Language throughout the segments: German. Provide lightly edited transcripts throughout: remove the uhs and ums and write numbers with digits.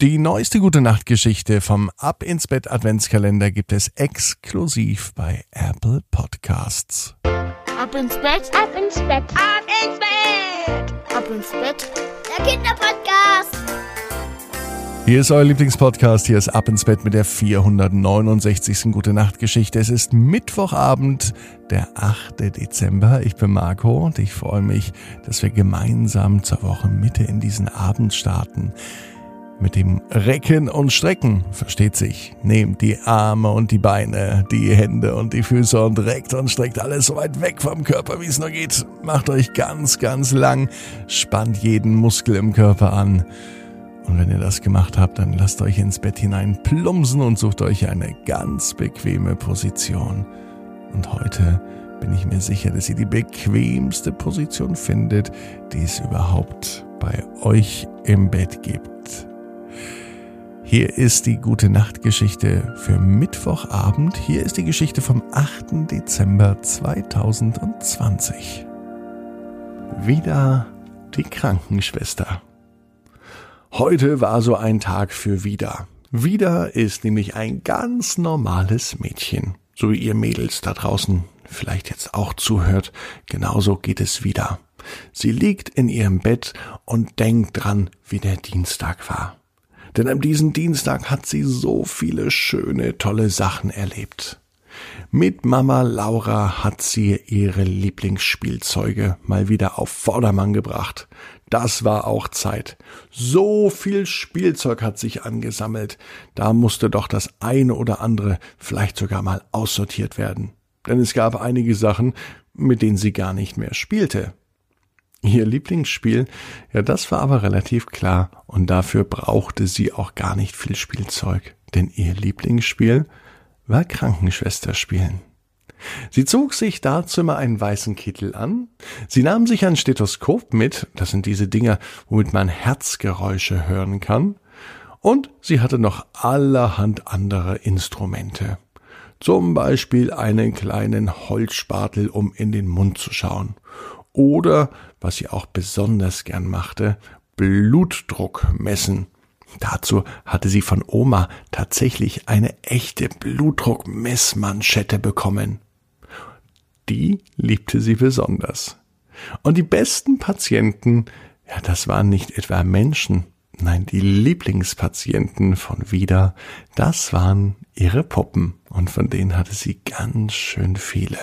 Die neueste Gute-Nacht-Geschichte vom Ab ins Bett Adventskalender gibt es exklusiv bei Apple Podcasts. Ab ins Bett, ab ins Bett, ab ins Bett, ab ins Bett, der Kinderpodcast. Hier ist euer Lieblingspodcast, hier ist Ab ins Bett mit der 469. Gute-Nacht-Geschichte. Es ist Mittwochabend, der 8. Dezember. Ich bin Marco und ich freue mich, dass wir gemeinsam zur Wochenmitte in diesen Abend starten. Mit dem Recken und Strecken, versteht sich. Nehmt die Arme und die Beine, die Hände und die Füße und reckt und streckt alles so weit weg vom Körper, wie es nur geht. Macht euch ganz, ganz lang, spannt jeden Muskel im Körper an. Und wenn ihr das gemacht habt, dann lasst euch ins Bett hinein plumpsen und sucht euch eine ganz bequeme Position. Und heute bin ich mir sicher, dass ihr die bequemste Position findet, die es überhaupt bei euch im Bett gibt. Hier ist die Gute-Nacht-Geschichte für Mittwochabend. Hier ist die Geschichte vom 8. Dezember 2020. Wieder die Krankenschwester. Heute war so ein Tag für Wieder. Wieder ist nämlich ein ganz normales Mädchen. So wie ihr Mädels da draußen vielleicht jetzt auch zuhört. Genauso geht es Wieder. Sie liegt in ihrem Bett und denkt dran, wie der Dienstag war. Denn an diesem Dienstag hat sie so viele schöne, tolle Sachen erlebt. Mit Mama Laura hat sie ihre Lieblingsspielzeuge mal wieder auf Vordermann gebracht. Das war auch Zeit. So viel Spielzeug hat sich angesammelt. Da musste doch das eine oder andere vielleicht sogar mal aussortiert werden. Denn es gab einige Sachen, mit denen sie gar nicht mehr spielte. Ihr Lieblingsspiel, ja, das war aber relativ klar und dafür brauchte sie auch gar nicht viel Spielzeug, denn ihr Lieblingsspiel war Krankenschwester spielen. Sie zog sich dazu immer einen weißen Kittel an, sie nahm sich ein Stethoskop mit, das sind diese Dinger, womit man Herzgeräusche hören kann, und sie hatte noch allerhand andere Instrumente, zum Beispiel einen kleinen Holzspatel, um in den Mund zu schauen. Oder, was sie auch besonders gern machte, Blutdruck messen. Dazu hatte sie von Oma tatsächlich eine echte Blutdruckmessmanschette bekommen. Die liebte sie besonders. Und die besten Patienten, ja, das waren nicht etwa Menschen, nein, die Lieblingspatienten von Vida, das waren ihre Puppen. Und von denen hatte sie ganz schön viele.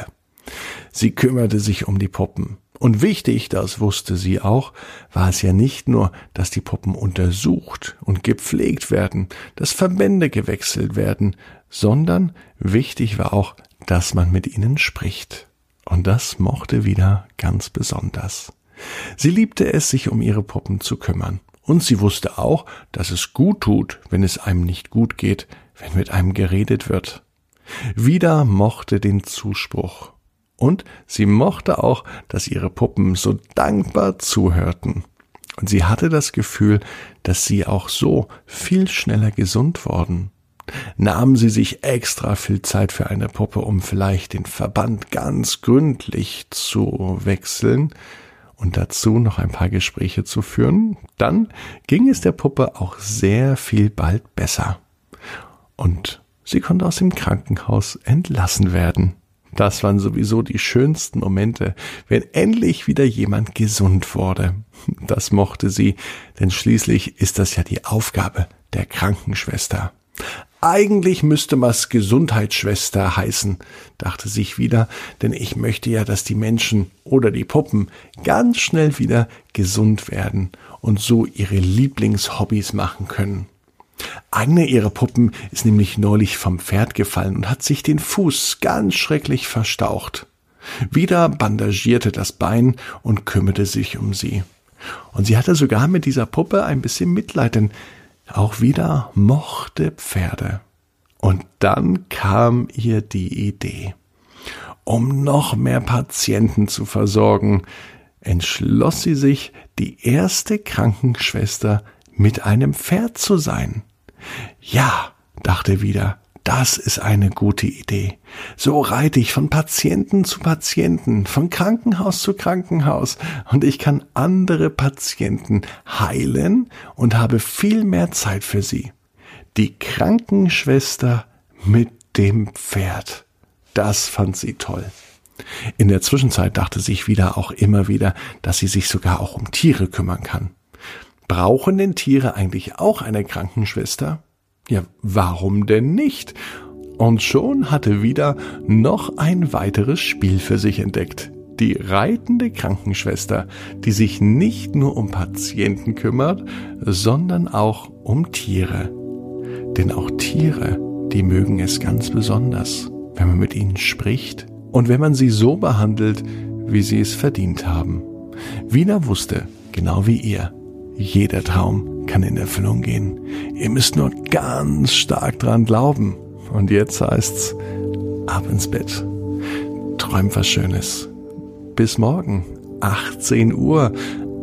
Sie kümmerte sich um die Puppen. Und wichtig, das wusste sie auch, war es ja nicht nur, dass die Puppen untersucht und gepflegt werden, dass Verbände gewechselt werden, sondern wichtig war auch, dass man mit ihnen spricht. Und das mochte Vida ganz besonders. Sie liebte es, sich um ihre Puppen zu kümmern. Und sie wusste auch, dass es gut tut, wenn es einem nicht gut geht, wenn mit einem geredet wird. Vida mochte den Zuspruch. Und sie mochte auch, dass ihre Puppen so dankbar zuhörten. Und sie hatte das Gefühl, dass sie auch so viel schneller gesund wurden. Nahm sie sich extra viel Zeit für eine Puppe, um vielleicht den Verband ganz gründlich zu wechseln und dazu noch ein paar Gespräche zu führen, dann ging es der Puppe auch sehr viel bald besser. Und sie konnte aus dem Krankenhaus entlassen werden. Das waren sowieso die schönsten Momente, wenn endlich wieder jemand gesund wurde. Das mochte sie, denn schließlich ist das ja die Aufgabe der Krankenschwester. Eigentlich müsste man's Gesundheitsschwester heißen, dachte sich wieder, denn ich möchte ja, dass die Menschen oder die Puppen ganz schnell wieder gesund werden und so ihre Lieblingshobbys machen können. Eine ihrer Puppen ist nämlich neulich vom Pferd gefallen und hat sich den Fuß ganz schrecklich verstaucht. Vida bandagierte das Bein und kümmerte sich um sie. Und sie hatte sogar mit dieser Puppe ein bisschen Mitleid, denn auch Vida mochte Pferde. Und dann kam ihr die Idee. Um noch mehr Patienten zu versorgen, entschloss sie sich, die erste Krankenschwester mit einem Pferd zu sein. Ja, dachte Vida, Das ist eine gute Idee. So reite ich von Patienten zu Patienten, von Krankenhaus zu Krankenhaus und ich kann andere Patienten heilen und habe viel mehr Zeit für sie. Die Krankenschwester mit dem Pferd. Das fand sie toll. In der Zwischenzeit dachte sich wieder auch immer wieder, dass sie sich sogar auch um Tiere kümmern kann. Brauchen denn Tiere eigentlich auch eine Krankenschwester? Ja, warum denn nicht? Und schon hatte wieder noch ein weiteres Spiel für sich entdeckt. Die reitende Krankenschwester, die sich nicht nur um Patienten kümmert, sondern auch um Tiere. Denn auch Tiere, die mögen es ganz besonders, wenn man mit ihnen spricht und wenn man sie so behandelt, wie sie es verdient haben. Wiener wusste, genau wie ihr, jeder Traum kann in Erfüllung gehen. Ihr müsst nur ganz stark dran glauben. Und jetzt heißt's, ab ins Bett. Träumt was Schönes. Bis morgen, 18 Uhr,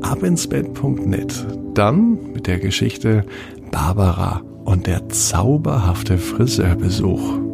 abinsbett.net. Dann mit der Geschichte Barbara und der zauberhafte Friseurbesuch.